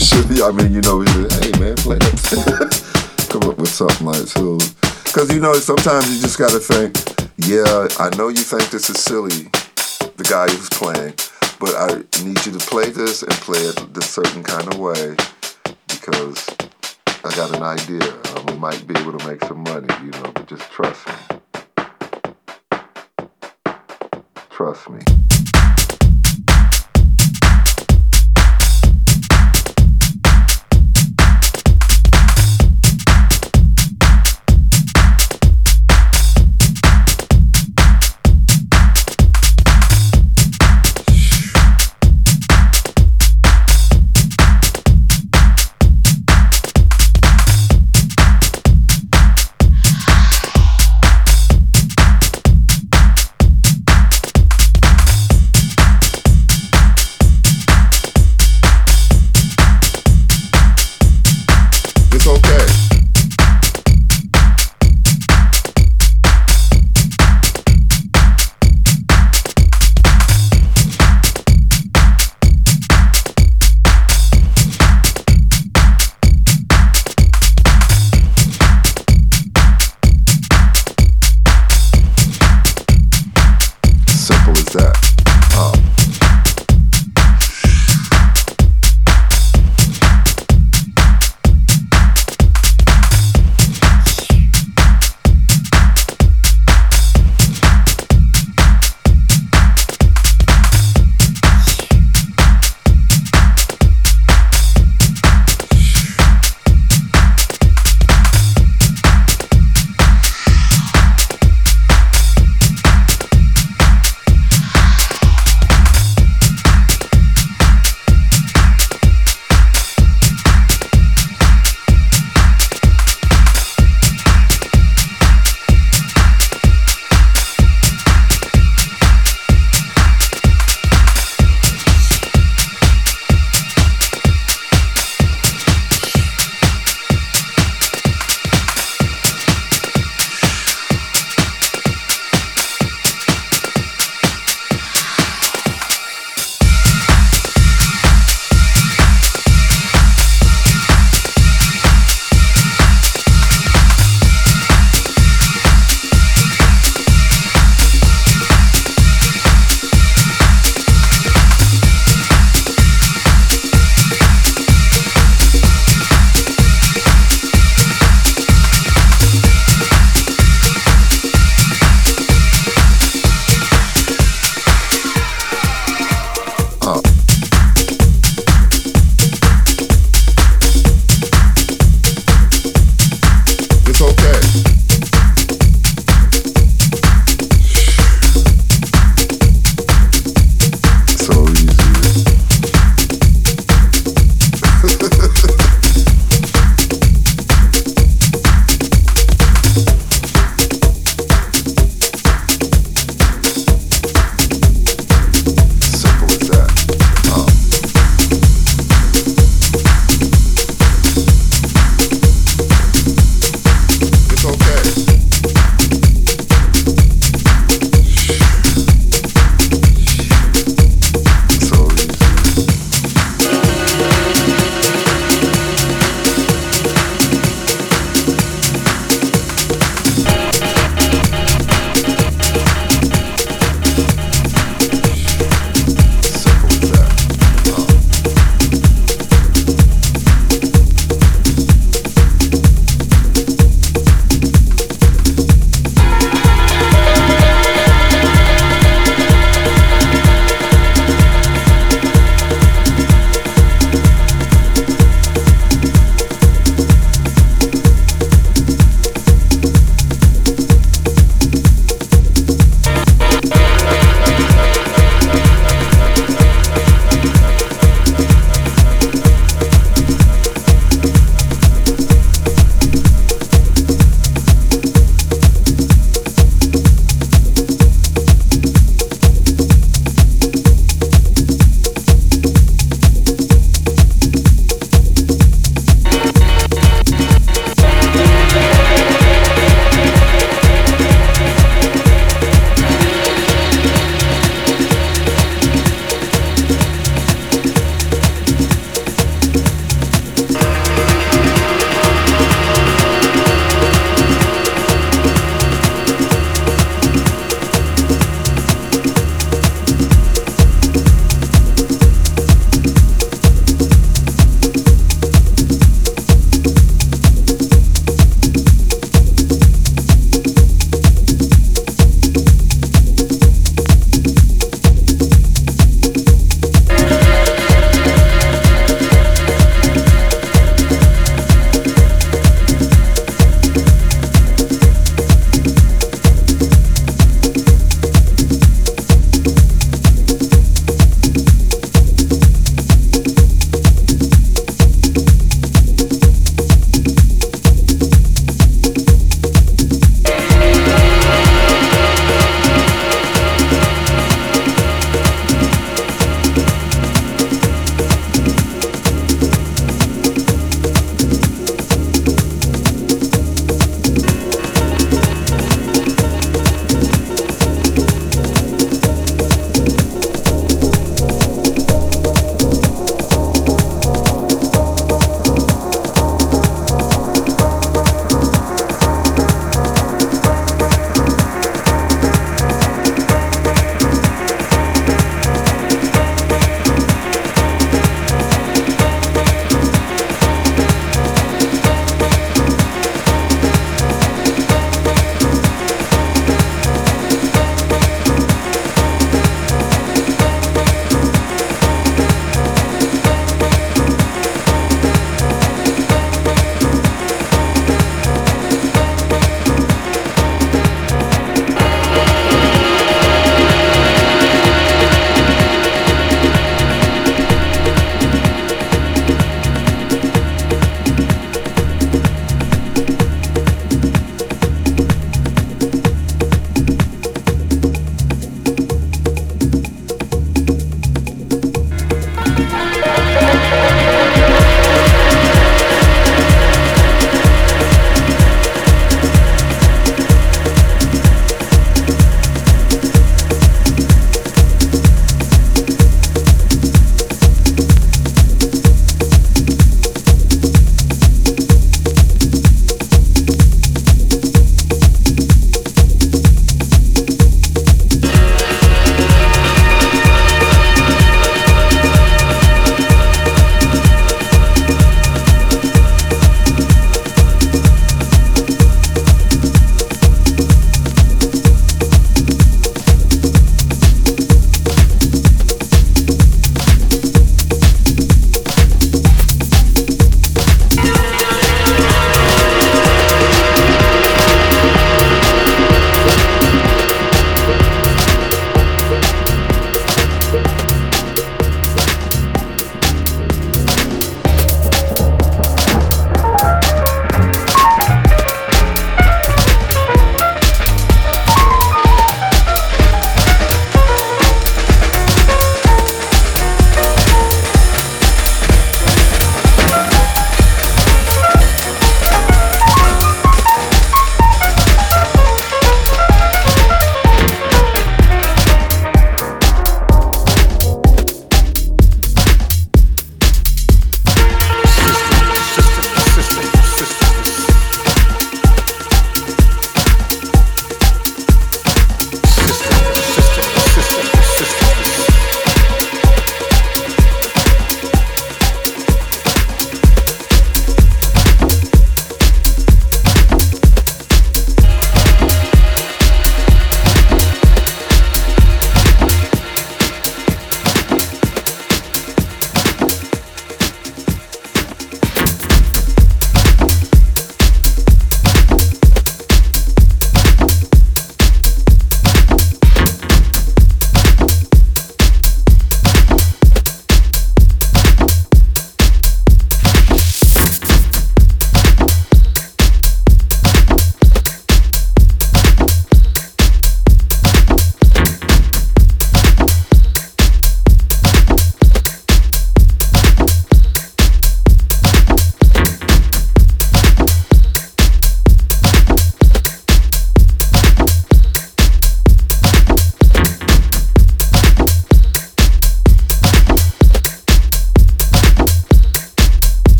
it should be. I mean, you know, just, hey man, play that. Come up with something like too. Because you know, sometimes you just gotta think, yeah, I know you think this is silly, the guy who's playing, but I need you to play this and play it this certain kind of way because I got an idea. We might be able to make some money, you know, but just trust me. Trust me.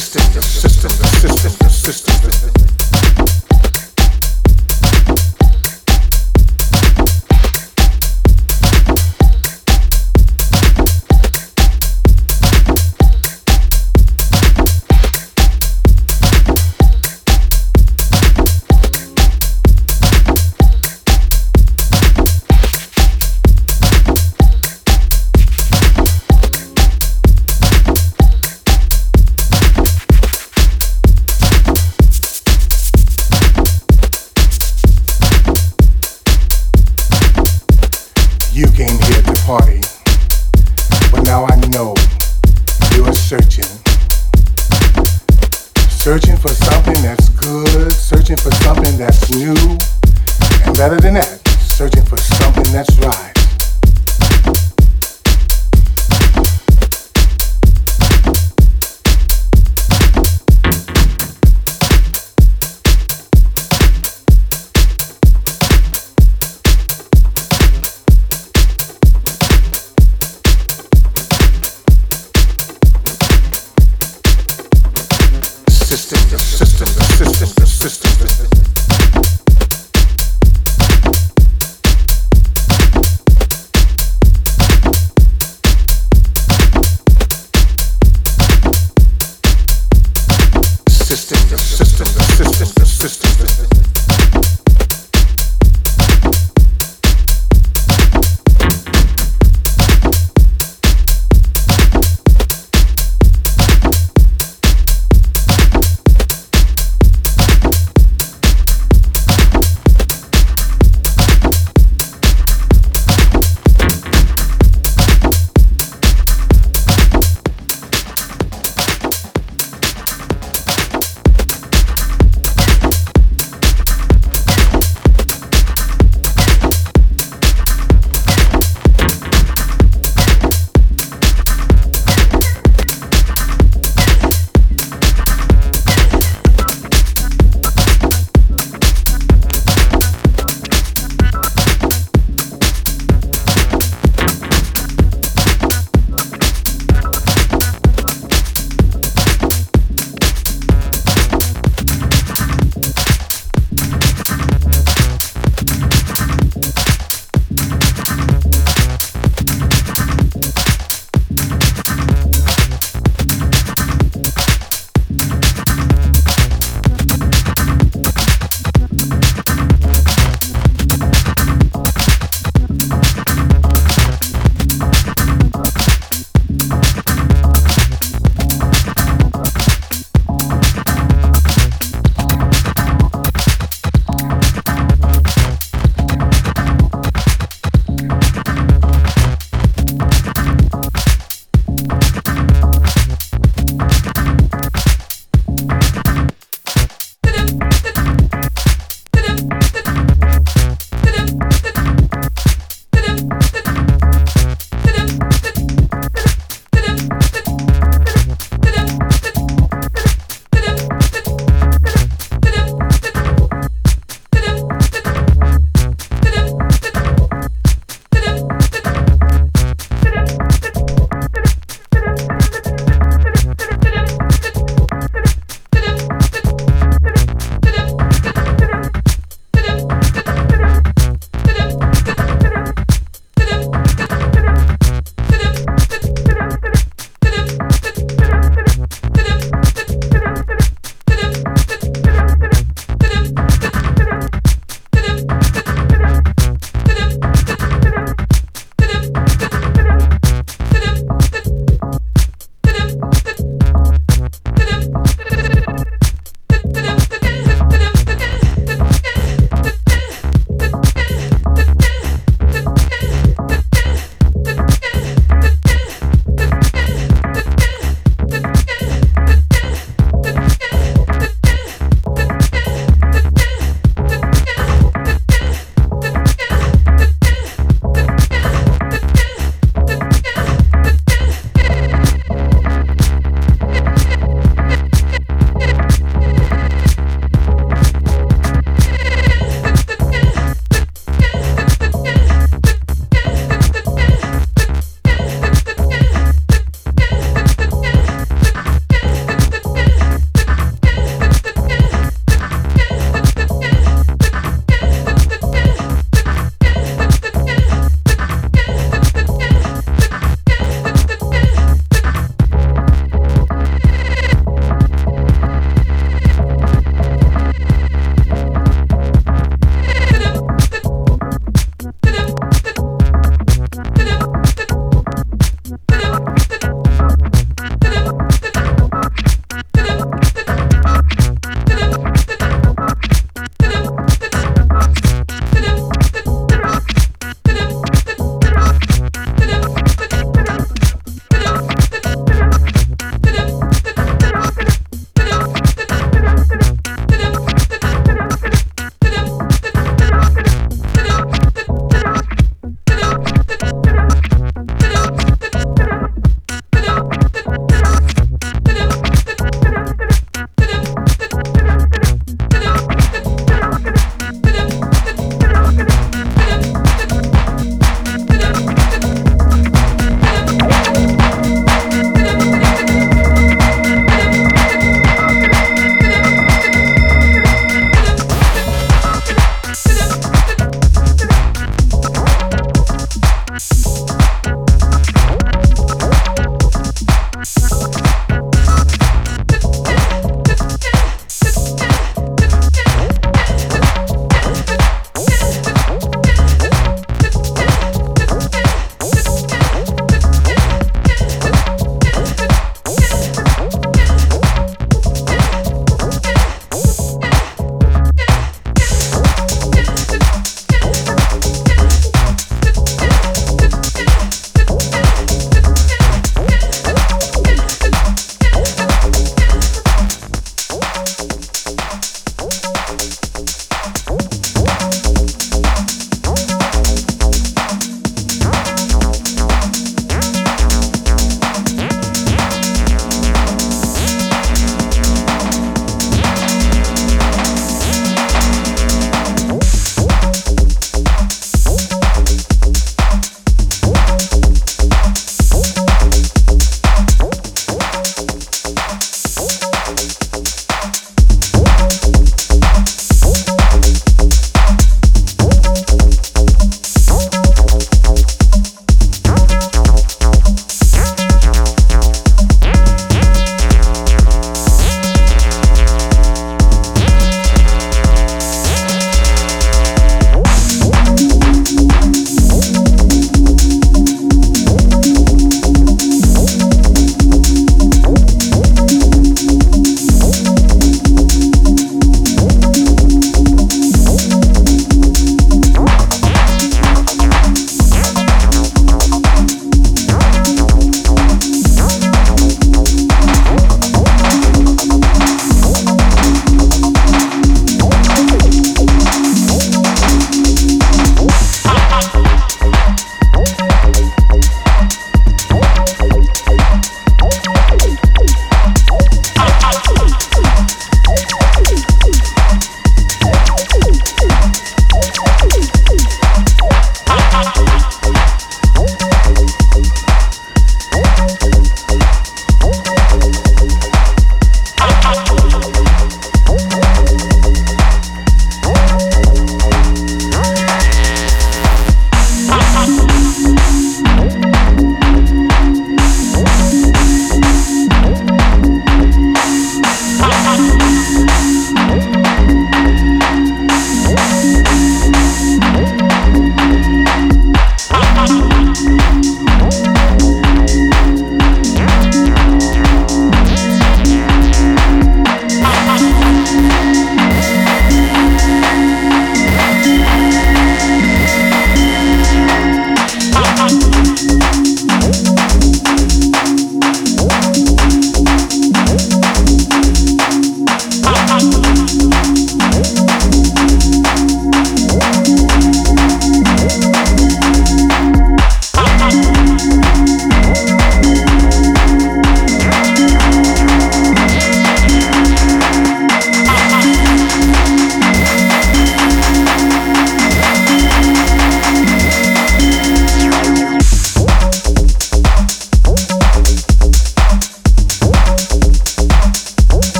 system.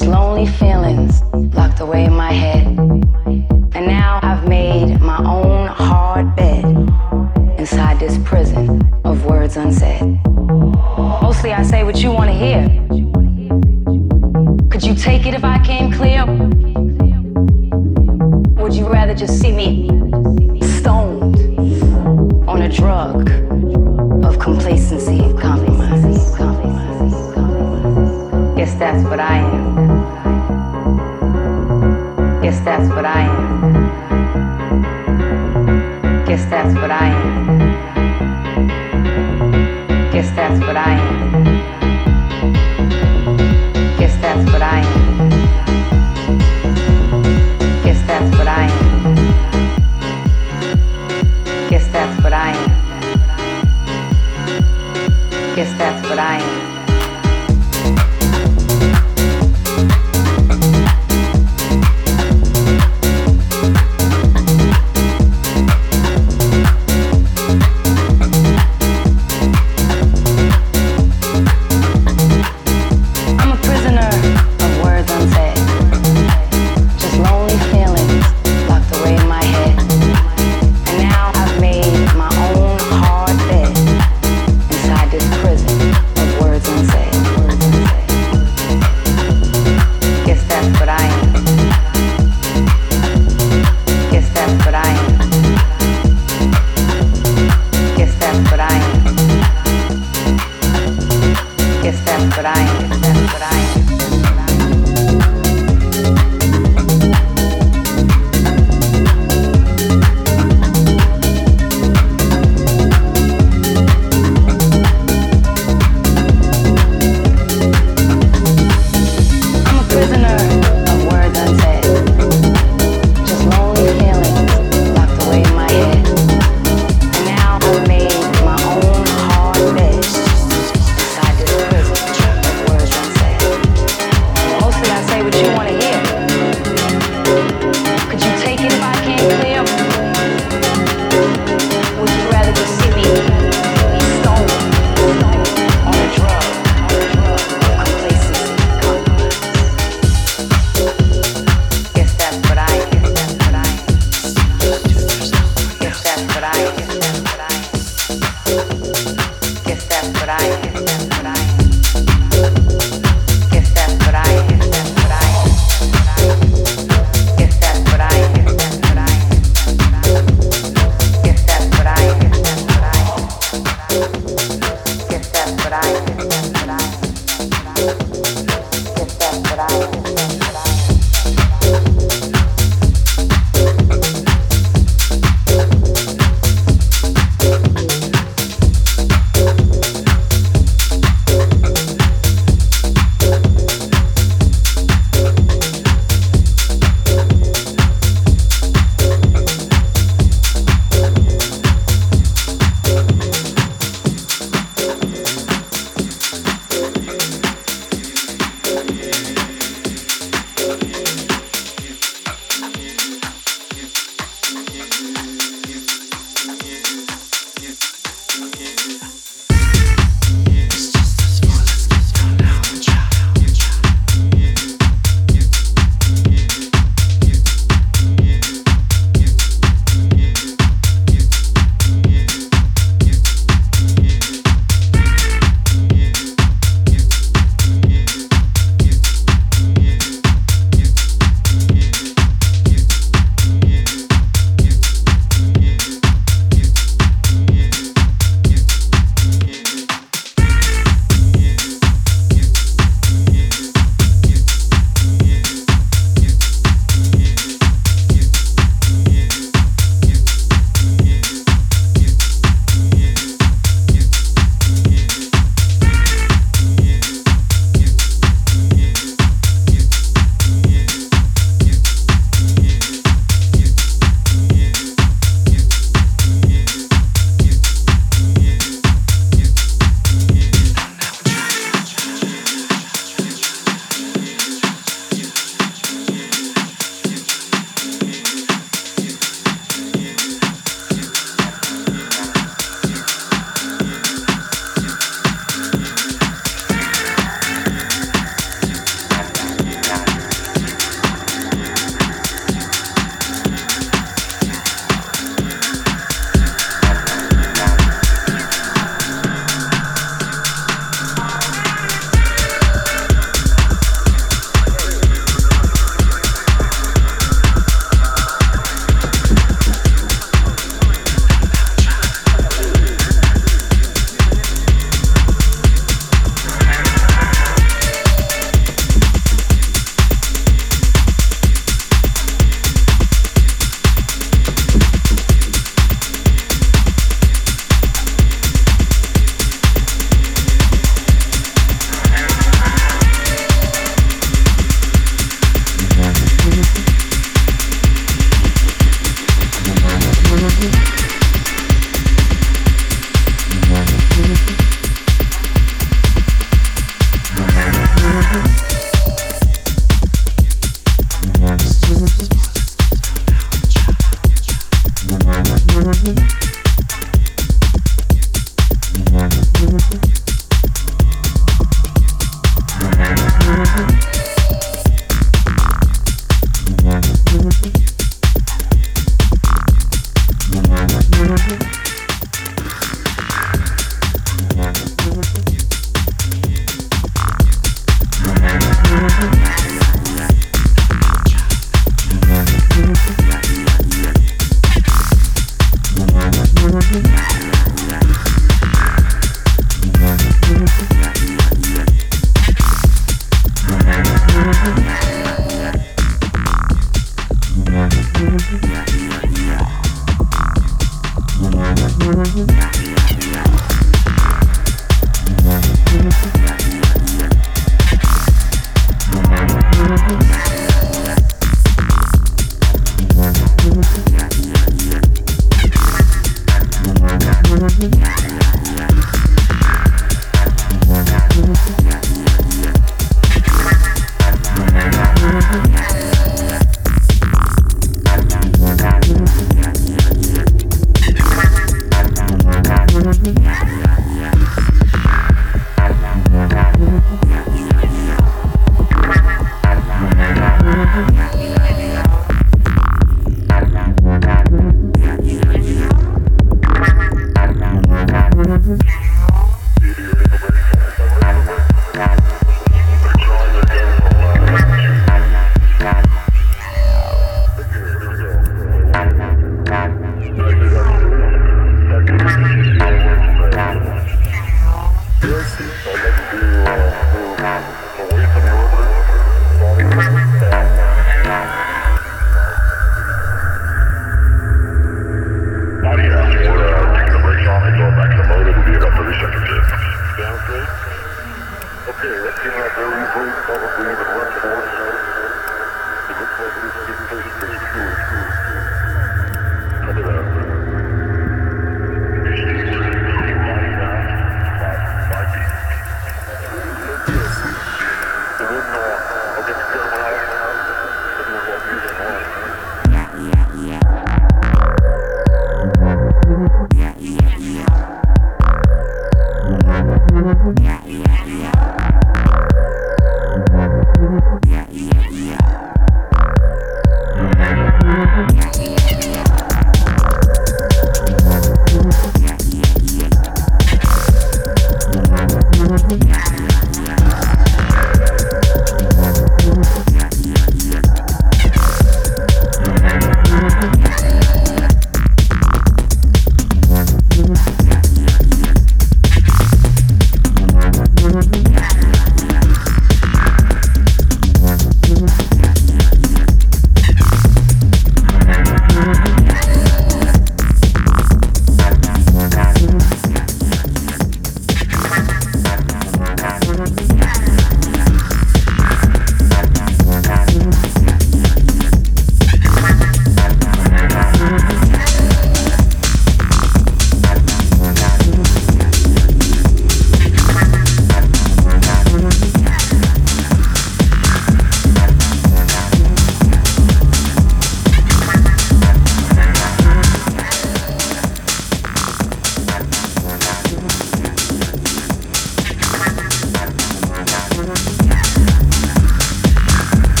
just lonely feelings locked away in my head. And now I've made my own hard bed inside this prison of words unsaid. Mostly I say what you want to hear. Could you take it if I came clear? Would you rather just see me stoned on a drug of complacency and compromise? Guess that's what I am. Guess that's what I am. Guess that's what I am. Guess that's what I am. Guess that's what I am. Guess that's what I am. Guess that's what I am. Guess that's what I am. Yeah.